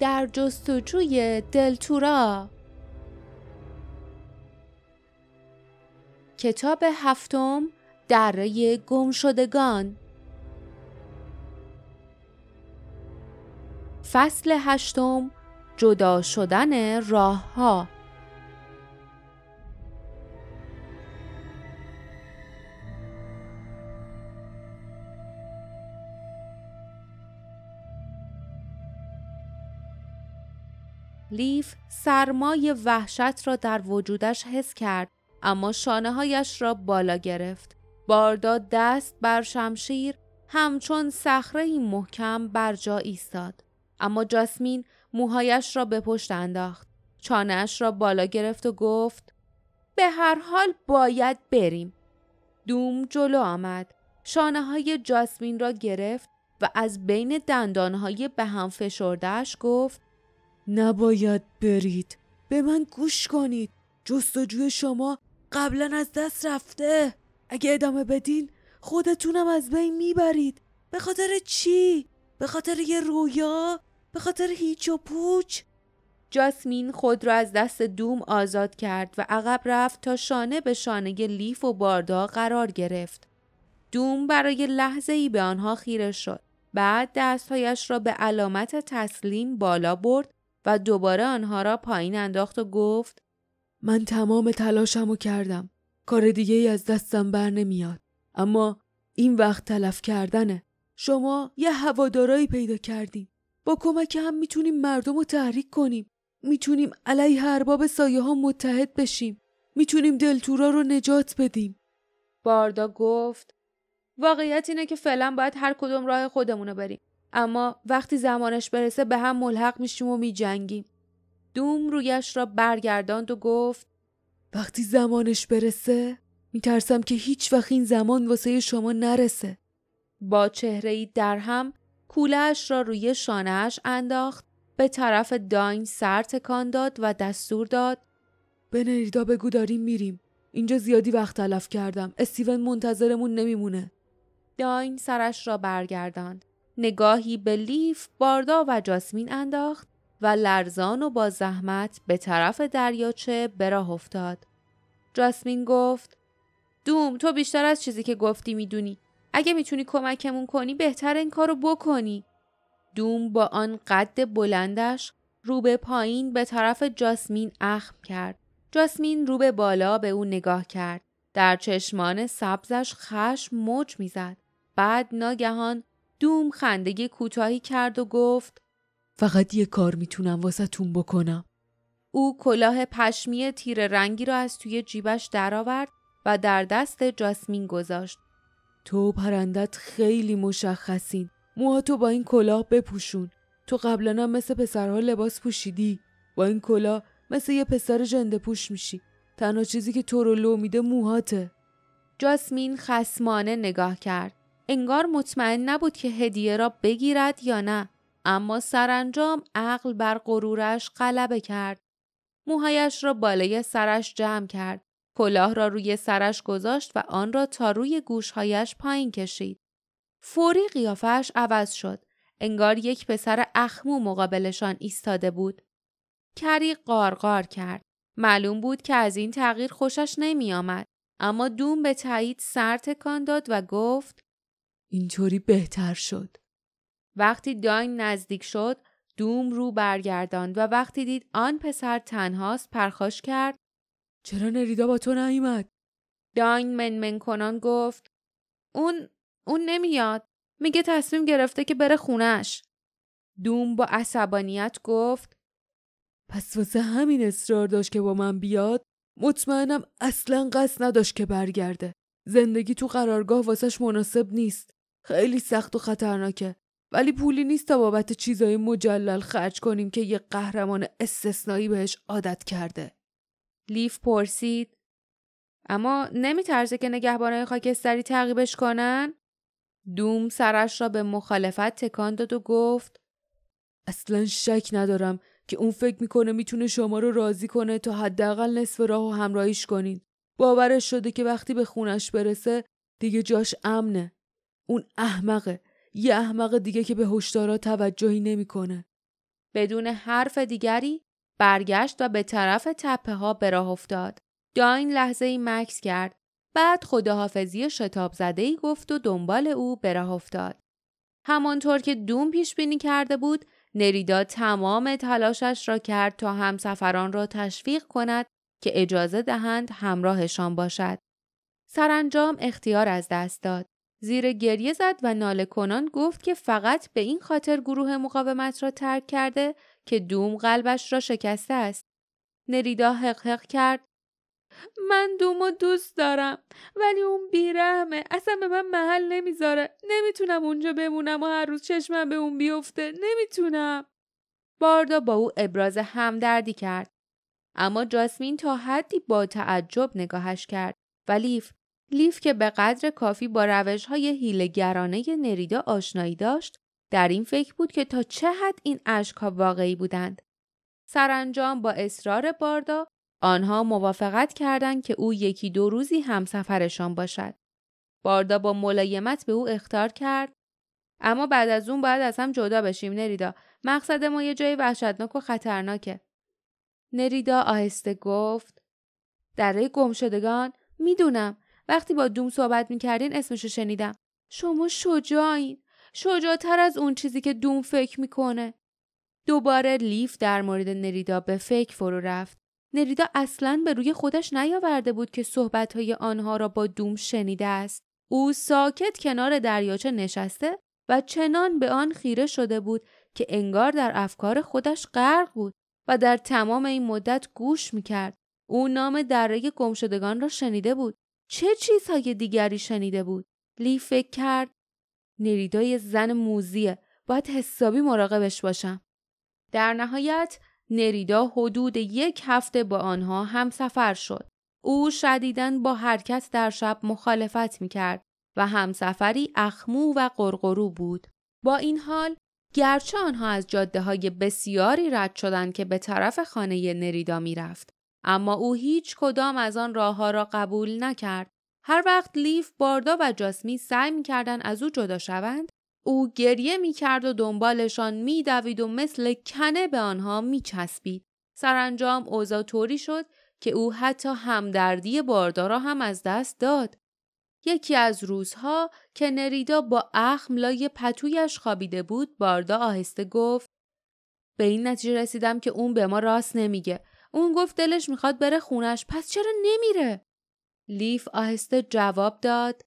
در جستجوی دلتورا. کتاب هفتم، دره گمشدگان، فصل هشتم، جدا شدن راه ها. لیف سرمای وحشت را در وجودش حس کرد، اما شانه‌هایش را بالا گرفت. باردا دست بر شمشیر همچون صخره‌ای محکم بر جا ایستاد، اما جاسمین موهایش را به پشت انداخت، چانه‌اش را بالا گرفت و گفت: به هر حال باید بریم. دوم جلو آمد، شانه‌های جاسمین را گرفت و از بین دندان‌های به هم فشرده‌اش گفت: نباید برید، به من گوش کنید، جستجوی شما قبلا از دست رفته، اگه ادامه بدین خودتونم از بین میبرید. به خاطر چی؟ به خاطر یه رویا؟ به خاطر هیچ و پوچ؟ جاسمین خود را از دست دوم آزاد کرد و عقب رفت تا شانه به شانه لیف و باردا قرار گرفت. دوم برای لحظه‌ای به آنها خیره شد، بعد دستهایش را به علامت تسلیم بالا برد و دوباره آنها را پایین انداخت و گفت: من تمام تلاشمو کردم، کار دیگه ای از دستم بر نمیاد، اما این وقت تلف کردنه. شما یه هوادارایی پیدا کردین، با کمک هم میتونیم مردم رو تحریک کنیم، میتونیم علیه ارباب سایه ها متحد بشیم، میتونیم دلتورا رو نجات بدیم. باردا گفت: واقعیت اینه که فعلا باید هر کدوم راه خودمونو بریم، اما وقتی زمانش برسه به هم ملحق میشیم و میجنگیم. دوم رویش را برگرداند و گفت: وقتی زمانش برسه؟ میترسم که هیچ وقت این زمان واسه شما نرسه. با چهره‌ای درهم کوله‌اش را روی شانه‌اش انداخت، به طرف داین سر تکان داد و دستور داد: به نریدا بگو داریم میریم، اینجا زیادی وقت تلف کردم، استیون منتظرمون نمیمونه. داین سرش را برگرداند، نگاهی به لیف، باردا و جاسمین انداخت و لرزان و با زحمت به طرف دریاچه به راه افتاد. جاسمین گفت: دوم، تو بیشتر از چیزی که گفتی میدونی، اگه میتونی کمکمون کنی بهتر این کارو بکنی. دوم با آن قد بلندش رو به پایین به طرف جاسمین اخم کرد. جاسمین رو به بالا به او نگاه کرد، در چشمان سبزش خشم موج میزد. بعد ناگهان دوم خندگی کوتاهی کرد و گفت: فقط یه کار میتونم واسه تون بکنم. او کلاه پشمی تیره رنگی را از توی جیبش درآورد و در دست جاسمین گذاشت. تو پرندت خیلی مشخصین، موهاتو با این کلاه بپوشون. تو قبلا هم مثل پسرها لباس پوشیدی، با این کلاه مثل یه پسر ژنده پوش میشی. تنها چیزی که تو رو لو میده موهاته. جاسمین خصمانه نگاه کرد، انگار مطمئن نبود که هدیه را بگیرد یا نه، اما سرانجام عقل بر غرورش غلبه کرد. موهایش را بالای سرش جمع کرد، کلاه را روی سرش گذاشت و آن را تا روی گوشهایش پایین کشید. فوری قیافه‌اش عوض شد، انگار یک پسر اخمو مقابلشان ایستاده بود. کری قارقار کرد، معلوم بود که از این تغییر خوشش نمی آمد، اما دوم به تایید سر تکان داد و گفت: اینطوری بهتر شد. وقتی داین نزدیک شد، دوم رو برگرداند و وقتی دید آن پسر تنهاست پرخاش کرد: چرا نریدا با تو نیامد؟ داین منمن کنان گفت: اون نمیاد، میگه تصمیم گرفته که بره خونش. دوم با عصبانیت گفت: پس واسه همین اصرار داشت که با من بیاد؟ مطمئنم اصلا قصد نداشت که برگرده. زندگی تو قرارگاه واسش مناسب نیست، خیلی سخت و خطرناکه، ولی پولی نیست تا بابت چیزای مجلل خرج کنیم که یه قهرمان استثنایی بهش عادت کرده. لیف پرسید: اما نمیترسه که نگهبانای خاکستری تعقیبش کنن؟ دوم سرش را به مخالفت تکان داد و گفت: اصلا شک ندارم که اون فکر میکنه میتونه شما رو راضی کنه تا حداقل نصف راهو همراهیش کنین. باورش شده که وقتی به خونش برسه دیگه جاش امنه. اون احمقه، یه احمق دیگه که به هشدارا توجهی نمیکنه. بدون حرف دیگری برگشت و به طرف تپه ها به راه افتاد. داین لحظه‌ای مکث کرد، بعد خداحافظی شتاب زده‌ای گفت و دنبال او به راه افتاد. همانطور که دوم پیش بینی کرده بود، نریدا تمام تلاشش را کرد تا همسفران را تشویق کند که اجازه دهند همراهشان باشد. سرانجام اختیار از دست داد. زیر گریه زد و ناله کنان گفت که فقط به این خاطر گروه مقاومت را ترک کرده که دوم قلبش را شکسته است. نریدا حقحق کرد. من دومو دوست دارم ولی اون بیرحمه، اصلا به من محل نمیذاره، نمیتونم اونجا بمونم و هر روز چشمم به اون بیفته، نمیتونم. باردا با او ابراز همدردی کرد، اما جاسمین تا حدی با تعجب نگاهش کرد و لیف که به قدر کافی با روش‌های هیله‌گرانه نریدا آشنایی داشت، در این فکر بود که تا چه حد این اشک‌ها واقعی بودند. سرانجام با اصرار باردا آنها موافقت کردند که او یکی دو روزی همسفرشان باشد. باردا با ملایمت به او اخطار کرد. اما بعد از اون باید از هم جدا بشیم نریدا. مقصد ما یه جای وحشتناک و خطرناکه. نریدا آهسته گفت. دره گمشدگان؟ میدونم. وقتی با دوم صحبت میکردین اسمشو شنیدم. شما شجاعین. شجاعتر از اون چیزی که دوم فکر میکنه. دوباره لیف در مورد نریدا به فکر فرو رفت. نریدا اصلاً به روی خودش نیاورده بود که صحبت‌های آنها را با دوم شنیده است. او ساکت کنار دریاچه نشسته و چنان به آن خیره شده بود که انگار در افکار خودش غرق بود و در تمام این مدت گوش می‌کرد. او نام دره گمشدگان را شنیده بود. چه چیزهای دیگری شنیده بود؟ لی فکر کرد. نریدا یه زن موذیه. باید حسابی مراقبش باشم. در نهایت نریدا حدود یک هفته با آنها همسفر شد. او شدیداً با حرکت در شب مخالفت می‌کرد و همسفری اخمو و قرقرو بود. با این حال گرچه آنها از جاده‌های بسیاری رد شدند که به طرف خانه نریدا می‌رفت، اما او هیچ کدام از آن راه‌ها را قبول نکرد. هر وقت لیف، باردا و جاسمین سعی می‌کردند از او جدا شوند، او گریه می‌کرد و دنبالشان می‌دوید و مثل کنه به آنها می‌چسبید. سرانجام اوضاع طوری شد که او حتی همدردی باردا را هم از دست داد. یکی از روزها که نریدا با اخم لای پتویش خوابیده بود، باردا آهسته گفت: به این نتیجه رسیدم که اون به ما راست نمیگه. اون گفت دلش می‌خواد بره خونش، پس چرا نمیره؟ لیف آهسته جواب داد: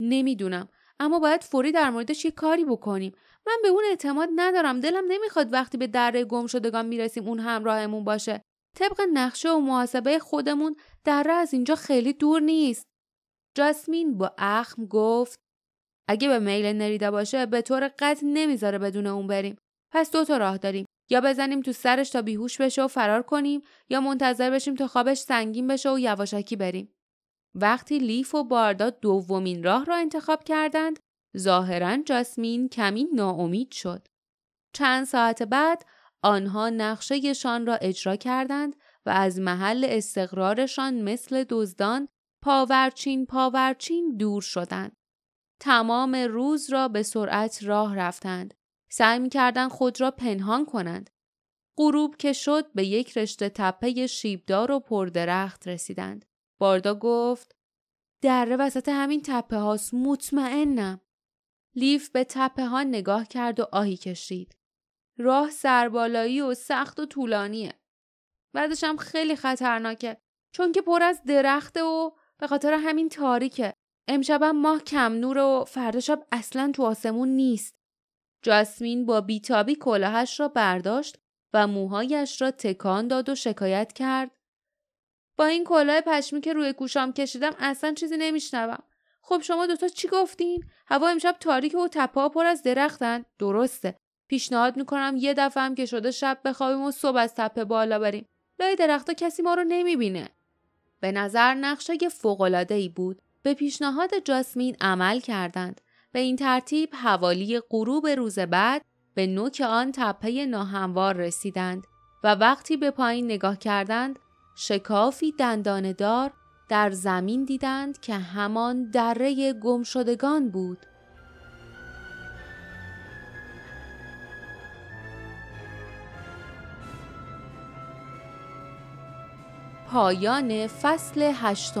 نمیدونم. اما باید فوری در موردش یه کاری بکنیم. من به اون اعتماد ندارم. دلم نمیخواد وقتی به دره گمشدگان میرسیم اون همراهمون باشه. طبق نقشه و محاسبه خودمون دره از اینجا خیلی دور نیست. جاسمین با اخم گفت: اگه به میل نریدا باشه به طور قطع نمیذاره بدون اون بریم. پس دو تا راه داریم. یا بزنیم تو سرش تا بیهوش بشه و فرار کنیم، یا منتظر بشیم تا خوابش سنگین بشه و یواشکی بریم. وقتی لیف و باردا دومین راه را انتخاب کردند، ظاهراً جاسمین کمی ناامید شد. چند ساعت بعد آنها نقشه‌شان را اجرا کردند و از محل استقرارشان مثل دزدان پاورچین دور شدند. تمام روز را به سرعت راه رفتند. سعی می‌کردند خود را پنهان کنند. غروب که شد به یک رشته تپه شیبدار و پردرخت رسیدند. باردا گفت: دره وسط همین تپه هاست، مطمئنم. لیف به تپه ها نگاه کرد و آهی کشید. راه سربالایی و سخت و طولانیه. بعدش هم خیلی خطرناکه، چون که پر از درخته و به خاطر همین تاریکه. امشبم ماه کم نور و فردا شب اصلا تو آسمون نیست. جاسمین با بیتابی کلاهش را برداشت و موهایش را تکان داد و شکایت کرد: با این کلاه پشمی که روی گوشام کشیدم اصلا چیزی نمیشنوم. خب شما دوتا چی گفتین؟ هوا امشب تاریکه و تپه‌ها پر از درختن. درسته. پیشنهاد میکنم یه دفعه هم که شده شب بخوابیم و صبح از تپه بالا بریم. لای درختا کسی ما رو نمیبینه. به نظر نقشه فوق‌العاده‌ای بود. به پیشنهاد جاسمین عمل کردند. به این ترتیب حوالی غروب روز بعد به نوک آن تپه ناهموار رسیدند و وقتی به پایین نگاه کردند، شکافی دندانه‌دار در زمین دیدند که همان دره گمشدگان بود. پایان فصل 8.